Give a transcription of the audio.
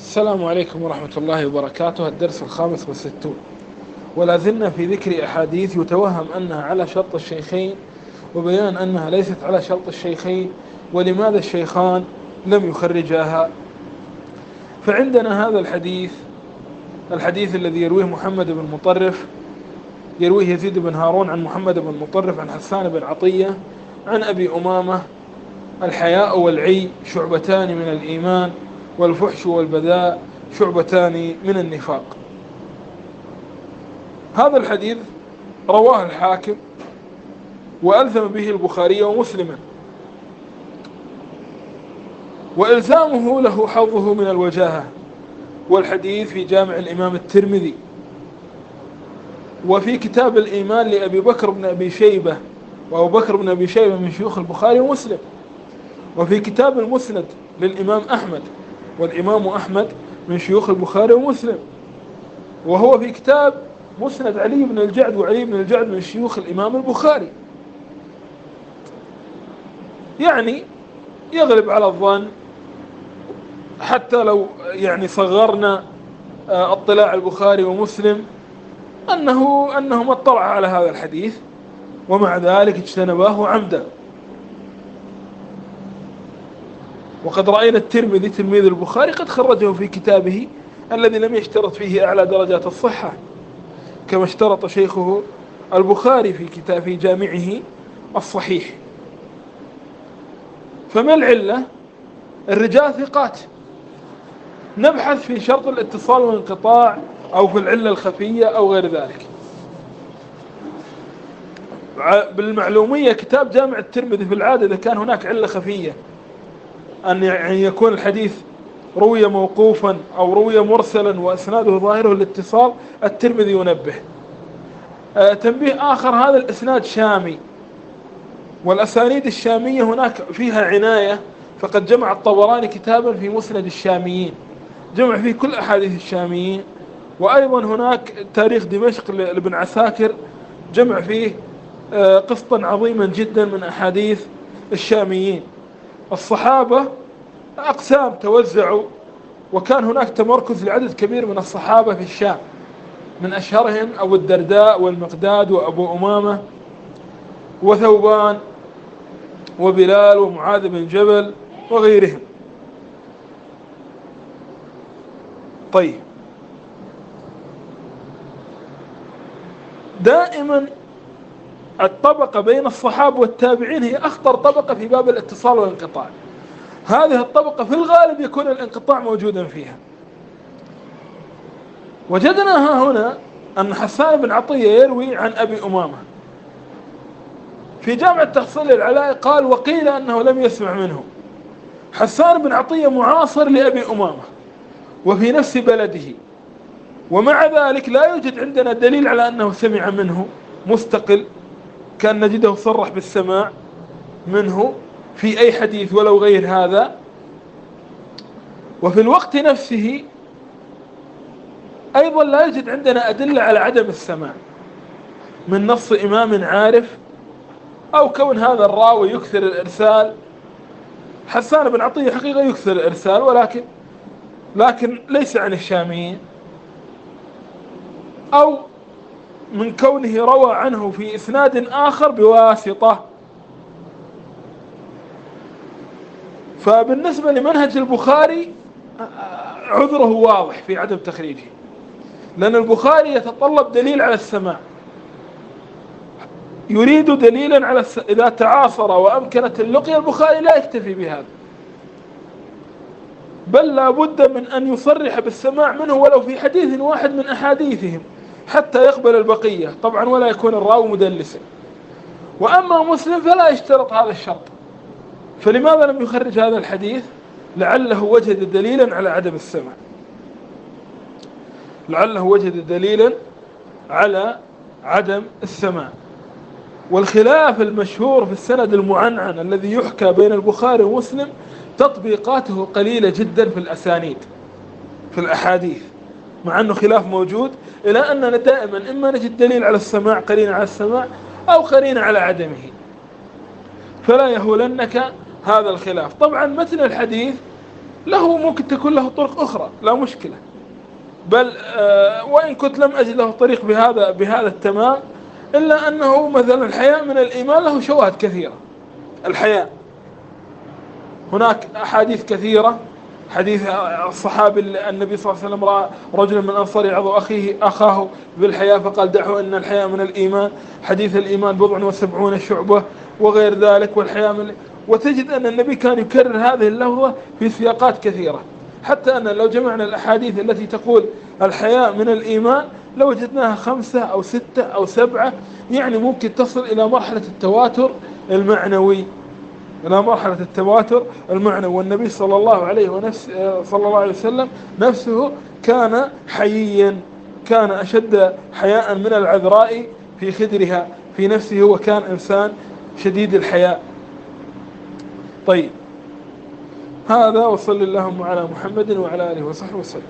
السلام عليكم ورحمة الله وبركاته. الدرس 65 ولا زلنا في ذكر أحاديث يتوهم أنها على شرط الشيخين وبيان أنها ليست على شرط الشيخين ولماذا الشيخان لم يخرجاها. فعندنا هذا الحديث الذي يرويه محمد بن مطرف، يرويه يزيد بن هارون عن محمد بن مطرف عن حسان بن عطية عن أبي أمامة: الحياء والعي شعبتان من الإيمان، والفحش والبذاء شعبتان من النفاق. هذا الحديث رواه الحاكم وألزم به البخاري ومسلما، وإلزامه له حظه من الوجاهة، والحديث في جامع الإمام الترمذي وفي كتاب الإيمان لأبي بكر بن أبي شيبة، وأبو بكر بن أبي شيبة من شيوخ البخاري ومسلم، وفي كتاب المسند للإمام أحمد، والإمام أحمد من شيوخ البخاري ومسلم، وهو في كتاب مسند علي بن الجعد، وعلي بن الجعد من شيوخ الإمام البخاري. يعني يغلب على الظن حتى لو صغرنا اطلاع البخاري ومسلم أنهم اطلعوا على هذا الحديث، ومع ذلك اجتنباه عمدا. وقد رأينا الترمذي تلميذ البخاري قد خرجه في كتابه الذي لم يشترط فيه أعلى درجات الصحة، كما اشترط شيخه البخاري في كتابه جامعه الصحيح. فما العلة؟ الرجال ثقات. نبحث في شرط الاتصال والانقطاع أو في العلة الخفية أو غير ذلك. بالمعلومية كتاب جامع الترمذي في العادة إذا كان هناك علة خفية، أن يكون الحديث روي موقوفا أو روي مرسلا وأسناده ظاهره الاتصال، الترمذي ينبه. تنبيه آخر: هذا الإسناد شامي، والأسانيد الشامية هناك فيها عناية، فقد جمع الطبراني كتابا في مسند الشاميين جمع فيه كل أحاديث الشاميين، وأيضا هناك تاريخ دمشق لابن عساكر جمع فيه قسطا عظيما جدا من أحاديث الشاميين. الصحابة أقسام توزعوا، وكان هناك تمركز لعدد كبير من الصحابة في الشام، من أشهرهم أبو الدرداء والمقداد وأبو أمامة وثوبان وبلال ومعاذ بن جبل وغيرهم. طيب، دائما الطبقة بين الصحابة والتابعين هي أخطر طبقة في باب الاتصال والانقطاع. هذه الطبقة في الغالب يكون الانقطاع موجودا فيها. وجدناها هنا أن حسان بن عطية يروي عن أبي أمامة في جامع التفصيل العلائي قال: وقيل أنه لم يسمع منه. حسان بن عطية معاصر لأبي أمامة وفي نفس بلده، ومع ذلك لا يوجد عندنا دليل على أنه سمع منه مستقل، كان نجده صرح بالسماع منه في أي حديث ولو غير هذا. وفي الوقت نفسه أيضا لا يوجد عندنا أدلة على عدم السماع من نص إمام عارف، أو كون هذا الراوي يكثر الإرسال. حسان بن عطية حقيقة يكثر الإرسال، لكن ليس عن الشاميين، أو من كونه روى عنه في إسناد آخر بواسطة. فبالنسبة لمنهج البخاري عذره واضح في عدم تخريجه، لأن البخاري يتطلب دليل على السماع، يريد دليلا على إذا تعاصر وأمكنت اللقية. البخاري لا يكتفي بهذا، بل لا بد من أن يصرح بالسماع منه ولو في حديث واحد من أحاديثهم حتى يقبل البقية طبعا، ولا يكون الراوي مدلسا. وأما مسلم فلا يشترط هذا الشرط، فلماذا لم يخرج هذا الحديث؟ لعله وجد دليلا على عدم السماع. والخلاف المشهور في السند المعنعن الذي يحكى بين البخاري ومسلم تطبيقاته قليلة جدا في الأسانيد في الأحاديث، مع أنه خلاف موجود، إلى أننا دائما إما نجد دليل على السماع، قرينة على السماع، أو قرينة على عدمه، فلا يهولنك هذا الخلاف. طبعا متن الحديث له ممكن تكون له طرق أخرى لا مشكلة، بل وإن كنت لم أجد له طريق بهذا التمام، إلا أنه مثلا الحياء من الإيمان له شواهد كثيرة. الحياء هناك أحاديث كثيرة، حديث الصحابي النبي صلى الله عليه وسلم رأى رجل من الأنصار يعظ أخاه بالحياء فقال دعه إن الحياء من الإيمان، حديث الإيمان 77 شعبة وغير ذلك. والحياء من، وتجد أن النبي كان يكرر هذه اللفظة في سياقات كثيرة، حتى أن لو جمعنا الأحاديث التي تقول الحياء من الإيمان لو وجدناها 5 أو 6 أو 7، يعني ممكن تصل إلى مرحلة التواتر المعنوي، إلى مرحلة التواتر المعنوي. والنبي صلى الله عليه وسلم نفسه كان حييا، كان أشد حياء من العذراء في خدرها في نفسه، وكان إنسان شديد الحياء. طيب، هذا، وصلى اللهم على محمد وعلى آله وصحبه وسلم.